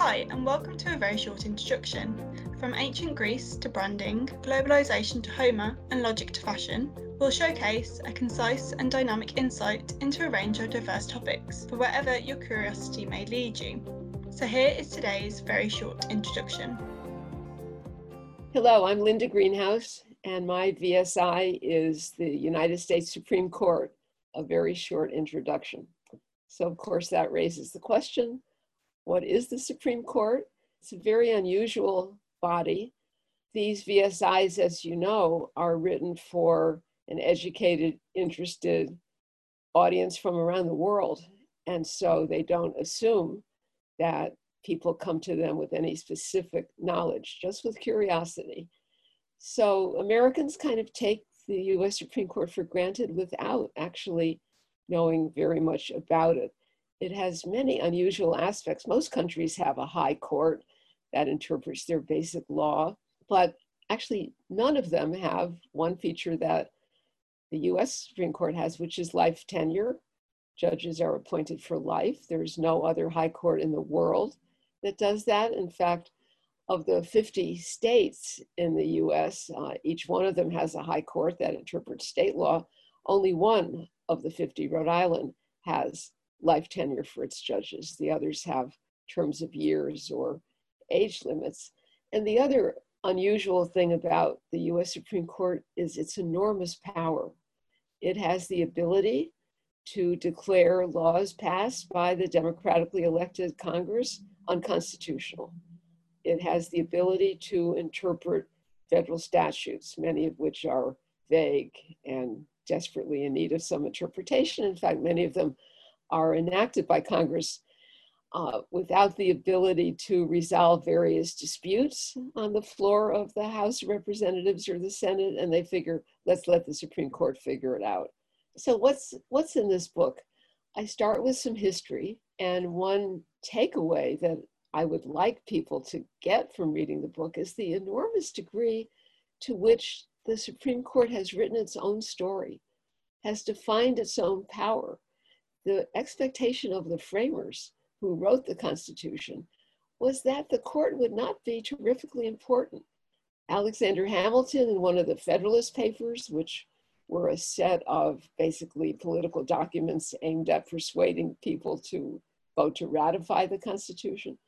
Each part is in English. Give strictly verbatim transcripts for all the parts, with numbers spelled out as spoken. Hi, and welcome to a very short introduction. From ancient Greece to branding, globalisation to Homer, and logic to fashion, we'll showcase a concise and dynamic insight into a range of diverse topics for wherever your curiosity may lead you. So here is today's very short introduction. Hello, I'm Linda Greenhouse, and my V S I is the United States Supreme Court, a very short introduction. So of course that raises the question, what is the Supreme Court? It's a very unusual body. These V S Is, as you know, are written for an educated, interested audience from around the world. And so they don't assume that people come to them with any specific knowledge, just with curiosity. So Americans kind of take the U S Supreme Court for granted without actually knowing very much about it. It has many unusual aspects. Most countries have a high court that interprets their basic law, but actually none of them have one feature that the U S Supreme Court has, which is life tenure. Judges are appointed for life. There's no other high court in the world that does that. In fact, of the fifty states in the U S, uh, each one of them has a high court that interprets state law. Only one of the fifty, Rhode Island, has life tenure for its judges. The others have terms of years or age limits. And the other unusual thing about the U S Supreme Court is its enormous power. It has the ability to declare laws passed by the democratically elected Congress unconstitutional. It has the ability to interpret federal statutes, many of which are vague and desperately in need of some interpretation. In fact, many of them are enacted by Congress uh, without the ability to resolve various disputes on the floor of the House of Representatives or the Senate, and they figure, let's let the Supreme Court figure it out. So what's, what's in this book? I start with some history, and one takeaway that I would like people to get from reading the book is the enormous degree to which the Supreme Court has written its own story, has defined its own power. The expectation of the framers who wrote the Constitution was that the court would not be terrifically important. Alexander Hamilton, in one of the Federalist Papers, which were a set of basically political documents aimed at persuading people to vote to ratify the Constitution,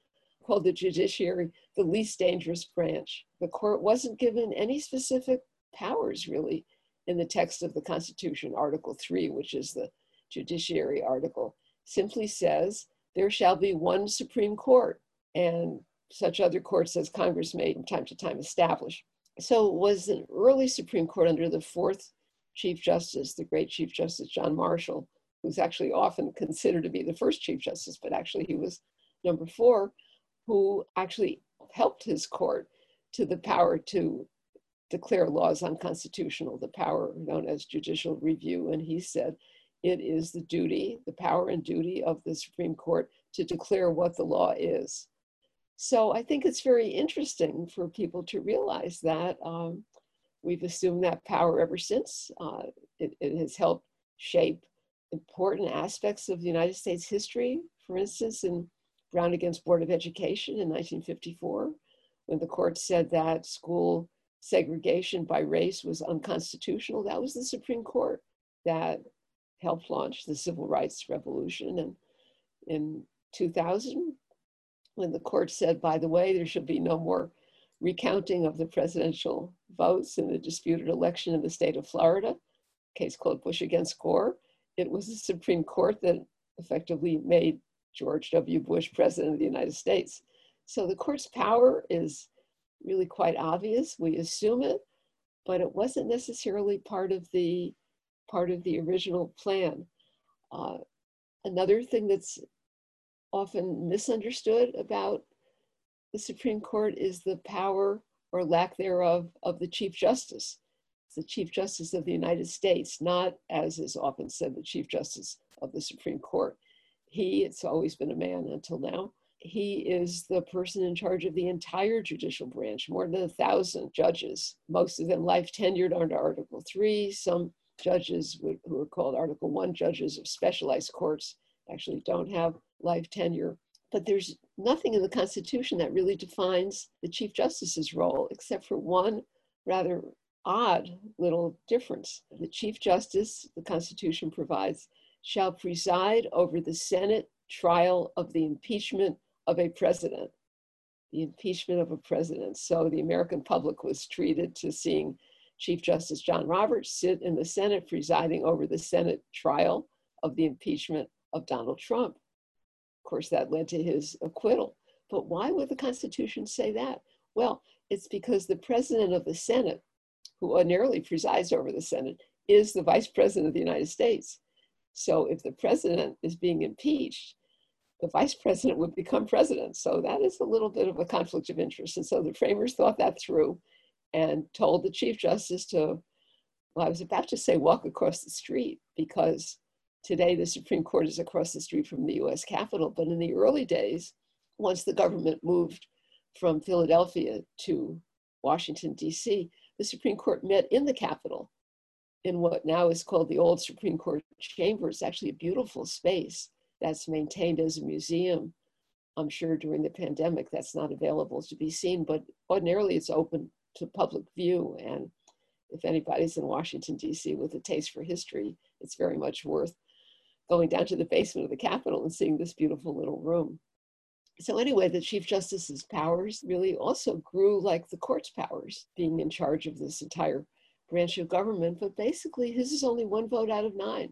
called the judiciary the least dangerous branch. The court wasn't given any specific powers, really, in the text of the Constitution. Article three, which is the judiciary article, simply says there shall be one Supreme Court and such other courts as Congress may from time to time establish. So it was an early Supreme Court under the fourth Chief Justice, the great Chief Justice John Marshall, who's actually often considered to be the first Chief Justice, but actually he was number four, who actually helped his court to the power to declare laws unconstitutional, the power known as judicial review. And he said, it is the duty, the power and duty of the Supreme Court to declare what the law is. So I think it's very interesting for people to realize that um, we've assumed that power ever since. Uh, it, it has helped shape important aspects of the United States history. For instance, in Brown against Board of Education in nineteen fifty-four, when the court said that school segregation by race was unconstitutional, that was the Supreme Court that helped launch the Civil Rights Revolution. And in two thousand, when the court said, by the way, there should be no more recounting of the presidential votes in the disputed election in the state of Florida, a case called Bush against Gore, it was the Supreme Court that effectively made George W. Bush president of the United States. So the court's power is really quite obvious. We assume it, but it wasn't necessarily part of the part of the original plan. Uh, another thing that's often misunderstood about the Supreme Court is the power or lack thereof of the Chief Justice. It's the Chief Justice of the United States, not, as is often said, the Chief Justice of the Supreme Court. He, it's always been a man until now, he is the person in charge of the entire judicial branch, more than a thousand judges, most of them life tenured under Article three, some judges who are called Article one judges of specialized courts actually don't have life tenure. but there's nothing in the Constitution that really defines the Chief Justice's role, except for one rather odd little difference. The Chief Justice, the Constitution provides, shall preside over the Senate trial of the impeachment of a president. The impeachment of a president. So the American public was treated to seeing Chief Justice John Roberts sit in the Senate presiding over the Senate trial of the impeachment of Donald Trump. Of course, that led to his acquittal. But why would the Constitution say that? Well, it's because the president of the Senate, who ordinarily presides over the Senate, is the vice president of the United States. So if the president is being impeached, the vice president would become president. So that is a little bit of a conflict of interest. And so the framers thought that through and told the Chief Justice to, well, I was about to say walk across the street, because today the Supreme Court is across the street from the U S Capitol. But in the early days, once the government moved from Philadelphia to Washington, D C, the Supreme Court met in the Capitol in what now is called the old Supreme Court chamber. It's actually a beautiful space that's maintained as a museum. I'm sure during the pandemic, that's not available to be seen, but ordinarily it's open to public view. And if anybody's in Washington, D C with a taste for history, it's very much worth going down to the basement of the Capitol and seeing this beautiful little room. So anyway, the Chief Justice's powers really also grew like the court's powers, being in charge of this entire branch of government, but basically his is only one vote out of nine.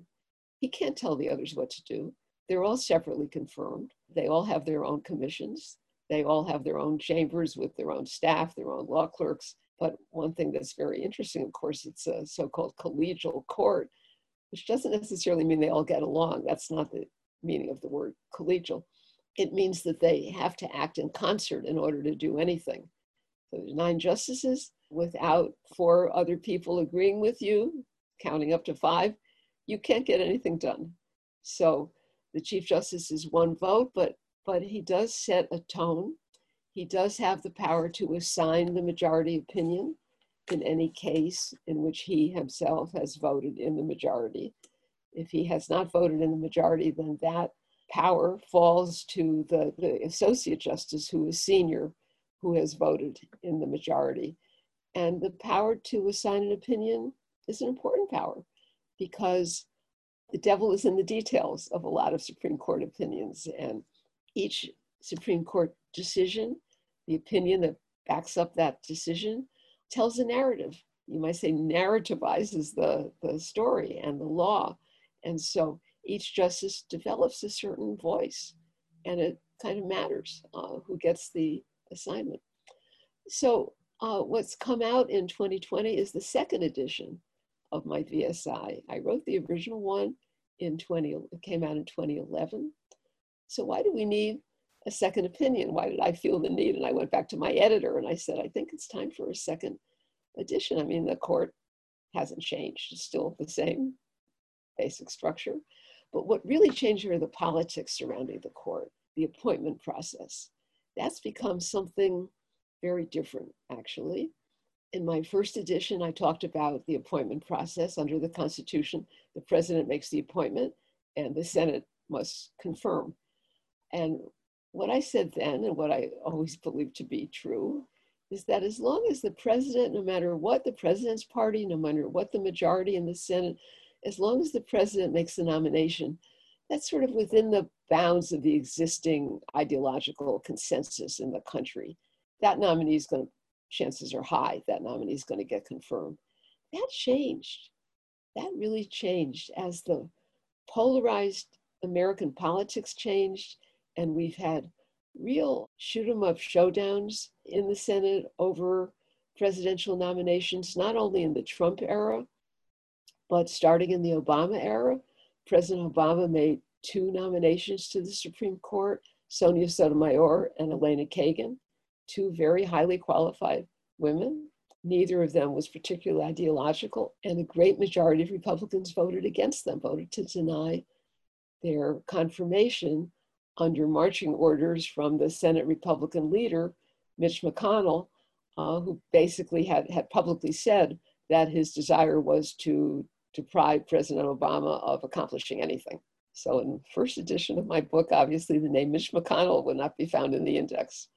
He can't tell the others what to do. They're all separately confirmed. They all have their own commissions. They all have their own chambers with their own staff, their own law clerks. But one thing that's very interesting, of course, it's a so-called collegial court, which doesn't necessarily mean they all get along. That's not the meaning of the word collegial. It means that they have to act in concert in order to do anything. So there's nine justices. Without four other people agreeing with you, counting up to five, you can't get anything done. So the Chief Justice is one vote, but, but he does set a tone. He does have the power to assign the majority opinion in any case in which he himself has voted in the majority. If he has not voted in the majority, then that power falls to the, the Associate Justice, who is senior, who has voted in the majority. And the power to assign an opinion is an important power, because the devil is in the details of a lot of Supreme Court opinions, and each Supreme Court decision, the opinion that backs up that decision, tells a narrative. You might say narrativizes the, the story and the law. And so each justice develops a certain voice, and it kind of matters uh, who gets the assignment. So uh, what's come out in twenty twenty is the second edition of my V S I. I wrote the original one in twenty, it came out in twenty eleven. So why do we need a second opinion? Why did I feel the need? And I went back to my editor and I said, I think it's time for a second edition. I mean, the court hasn't changed. It's still the same basic structure. But what really changed were the politics surrounding the court, the appointment process. That's become something very different, actually. In my first edition, I talked about the appointment process. Under the Constitution, the president makes the appointment and the Senate must confirm. And what I said then, and what I always believed to be true, is that as long as the president, no matter what the president's party, no matter what the majority in the Senate, as long as the president makes the nomination, that's sort of within the bounds of the existing ideological consensus in the country. That nominee is going to chances are high that nominee is going to get confirmed. That changed. That really changed as the polarized American politics changed, and we've had real shoot 'em up showdowns in the Senate over presidential nominations, not only in the Trump era, but starting in the Obama era. President Obama made two nominations to the Supreme Court, Sonia Sotomayor and Elena Kagan. Two very highly qualified women. Neither of them was particularly ideological, and the great majority of Republicans voted against them, voted to deny their confirmation under marching orders from the Senate Republican leader, Mitch McConnell, uh, who basically had, had publicly said that his desire was to deprive President Obama of accomplishing anything. So in first edition of my book, obviously the name Mitch McConnell will not be found in the index,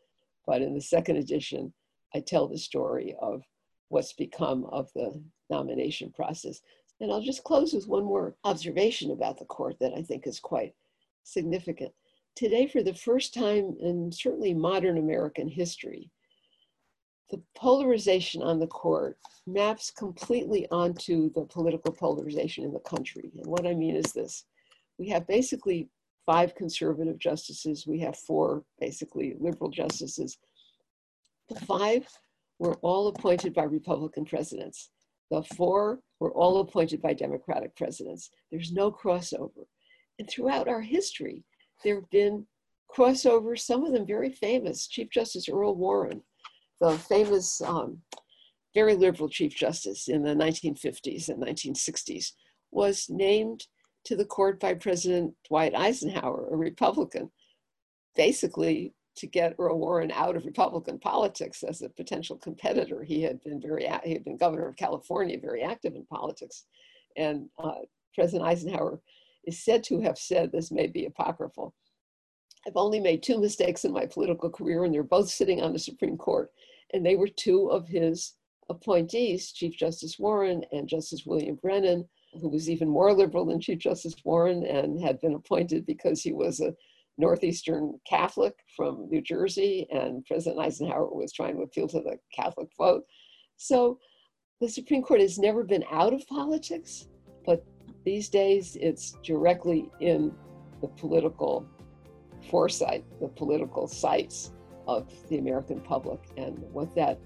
but in the second edition, I tell the story of what's become of the nomination process. And I'll just close with one more observation about the court that I think is quite significant. Today, for the first time in certainly modern American history, the polarization on the court maps completely onto the political polarization in the country. And what I mean is this. We have basically five conservative justices. We have four basically liberal justices. The five were all appointed by Republican presidents. The four were all appointed by Democratic presidents. There's no crossover. And throughout our history, there have been crossovers, some of them very famous. Chief Justice Earl Warren, the famous, um, very liberal Chief Justice in the nineteen fifties and nineteen sixties, was named to the court by President Dwight Eisenhower, a Republican, basically to get Earl Warren out of Republican politics as a potential competitor. He had been very, he had been governor of California, very active in politics. And uh, President Eisenhower is said to have said, this may be apocryphal, "I've only made two mistakes in my political career, and they're both sitting on the Supreme Court." And they were two of his appointees, Chief Justice Warren and Justice William Brennan, who was even more liberal than Chief Justice Warren and had been appointed because he was a Northeastern Catholic from New Jersey, and President Eisenhower was trying to appeal to the Catholic vote. So the Supreme Court has never been out of politics, but these days it's directly in the political foresight, the political sights of the American public, and what that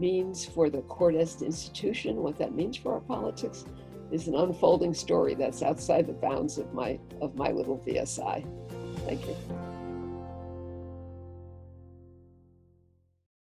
means for the court as an institution, what that means for our politics, is an unfolding story that's outside the bounds of my, of my little V S I. Thank you.